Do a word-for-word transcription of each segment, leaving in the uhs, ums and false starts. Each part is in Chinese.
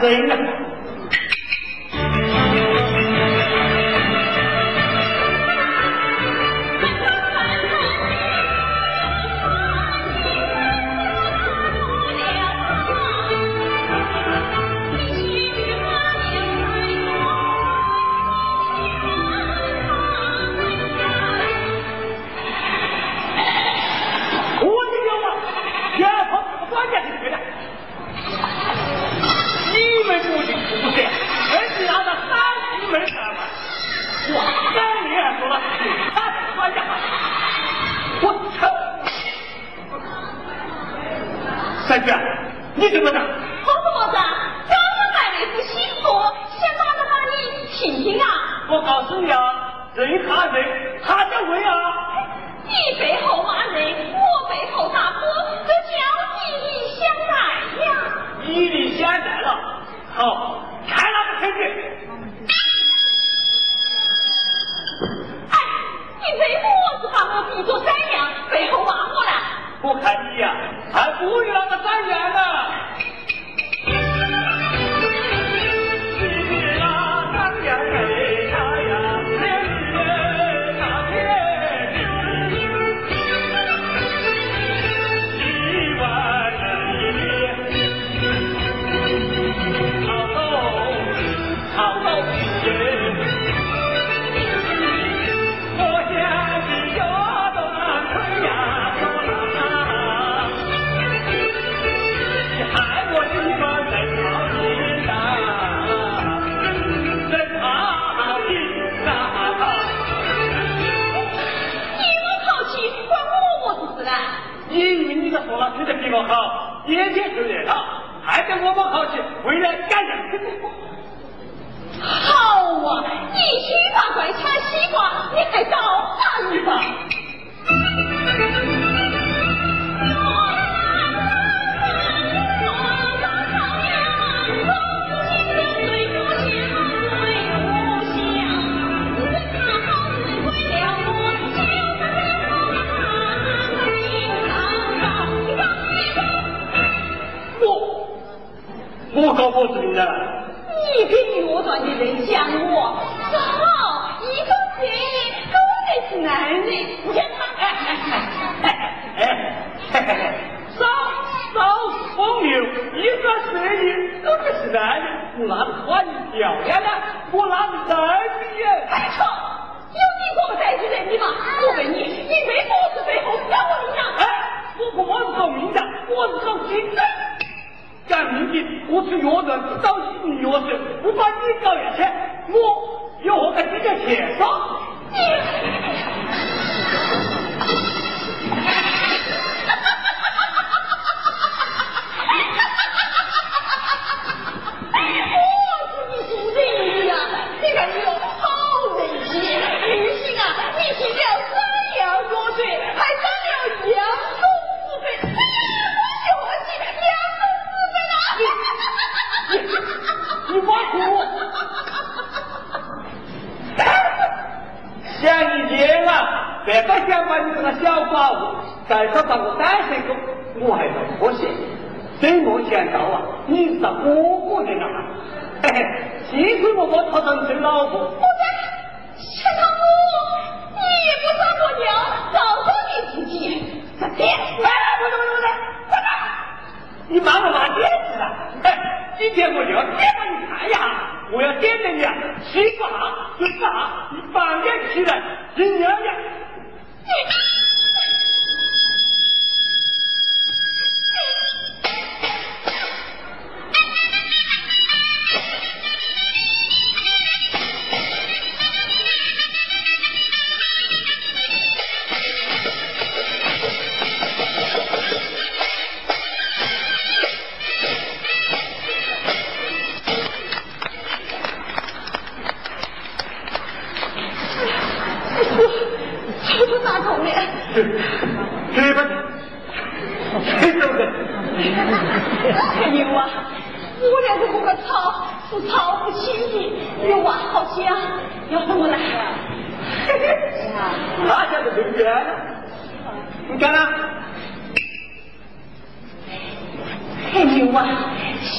真了。三姐，你怎么着？我怎么着？刚刚在那副新作，现在的话你听听啊！我告诉你啊，人哈人，哈叫人啊！你背后骂人，我背后打火，这叫以礼相待呀！以礼相待了，好，看那个程序。哎，你背后我是把我比作三娘，背后骂我了。我看你呀、啊。还不如那个三元呢。好，年轻就来了，还得我们好去回来干人。好啊，你去吧，快穿西瓜，你还早上一把。我搞不准的，你跟我转的人讲我，好一个人都得是男人，你看他，哎哎哎哎哎哎，少少风流，一个声音都得是男人，我哪里夸你漂亮呢？我哪里男人？哎操，有你这么在意人的吗？我问你，你没帽子背后要我领导？哎，我不光是搞领导，我是搞军政。干明的，我去药店不找你药水，我把你搞下去，我有我的这个钱上。我是你兄弟呀，你看你有好人心，人心啊，你提了三两药水，还三两洋葱子粉。你挖苦我，像你爷了，别再想把你这个小寡妇再说把我带回去，我还能不信？真没想到啊，你是我哥的呢！嘿嘿，其实我把他当成老婆。我在想到我，你也不算我娘，早说你自己。咋的？哎，不不不不，站住！你忙着拿电视了？哎。今天我就要电到你看呀！我要电到你啊！谁干啥？谁干啥？你半夜起来，你娘呀！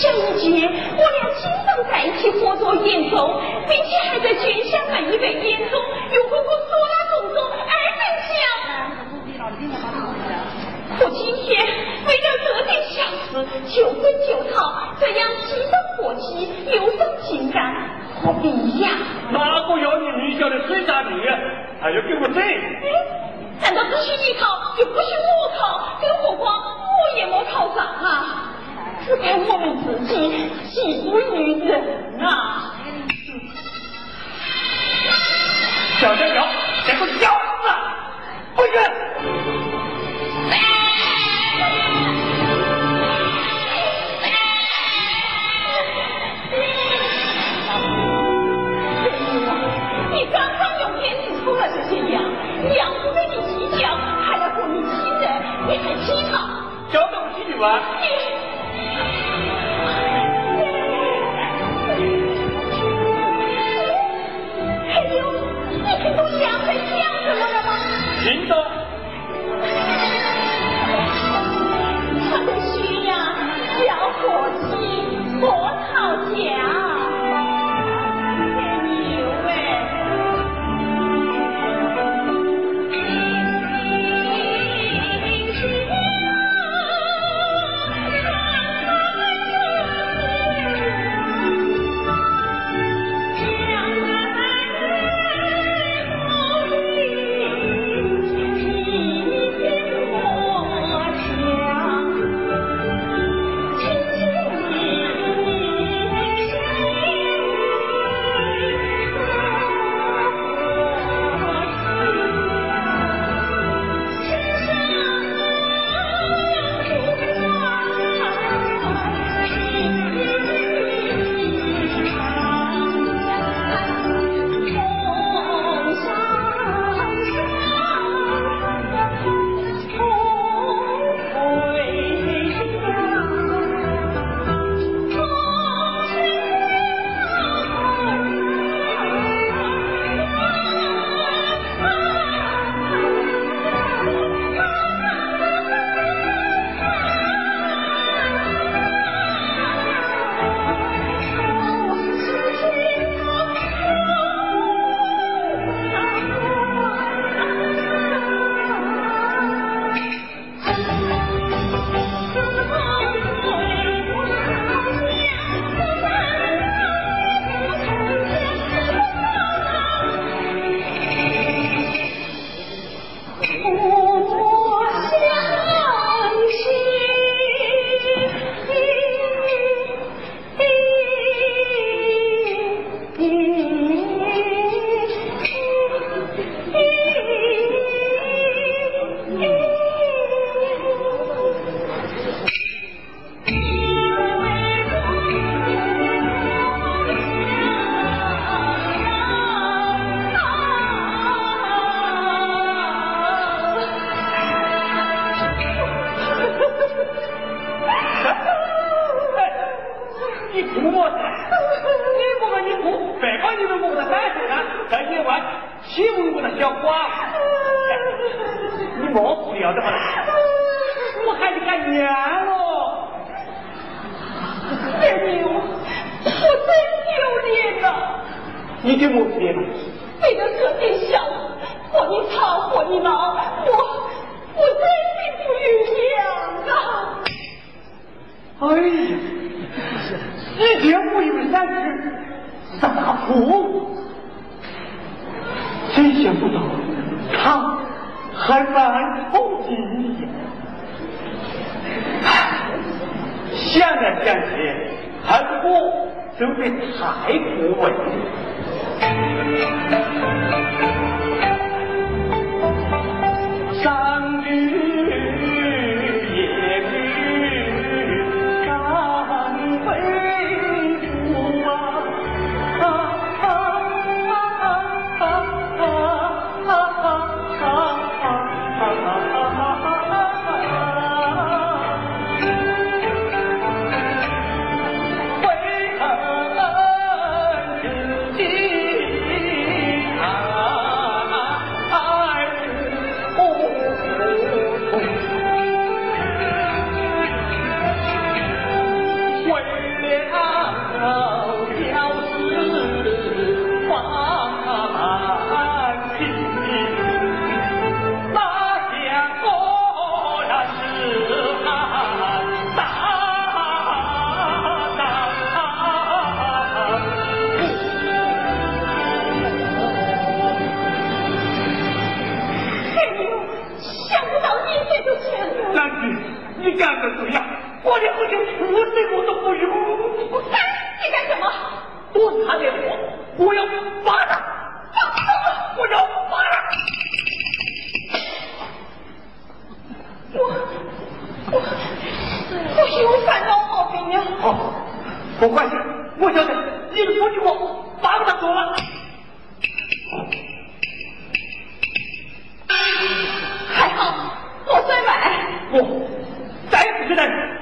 生一劫，我俩经常在一起合作演奏，并且还在全乡每一个演奏有过过多拉动作而分享。我今天为了得定相思，求婚求套，这样齐生火气，流动情感。我比呀，哪个有你女小的谁打你？还有给我这？难道不许你考也不许我考？这个火光我也没考上啊！只该我们自己岂不于人啊！小家苗，这个小子不认。你还踢他？小东西你玩？还有，你听懂讲在讲什么了吗？听懂。他的需要小伙计我讨价。我连不想死罪我都不用。我干你干什么？我拿给我，我要罚他，放手！我要罚他。我我我有反倒好评呀！好，我快去，我交代，你不许我罚不他走了。还好我虽买，我逮捕这男人。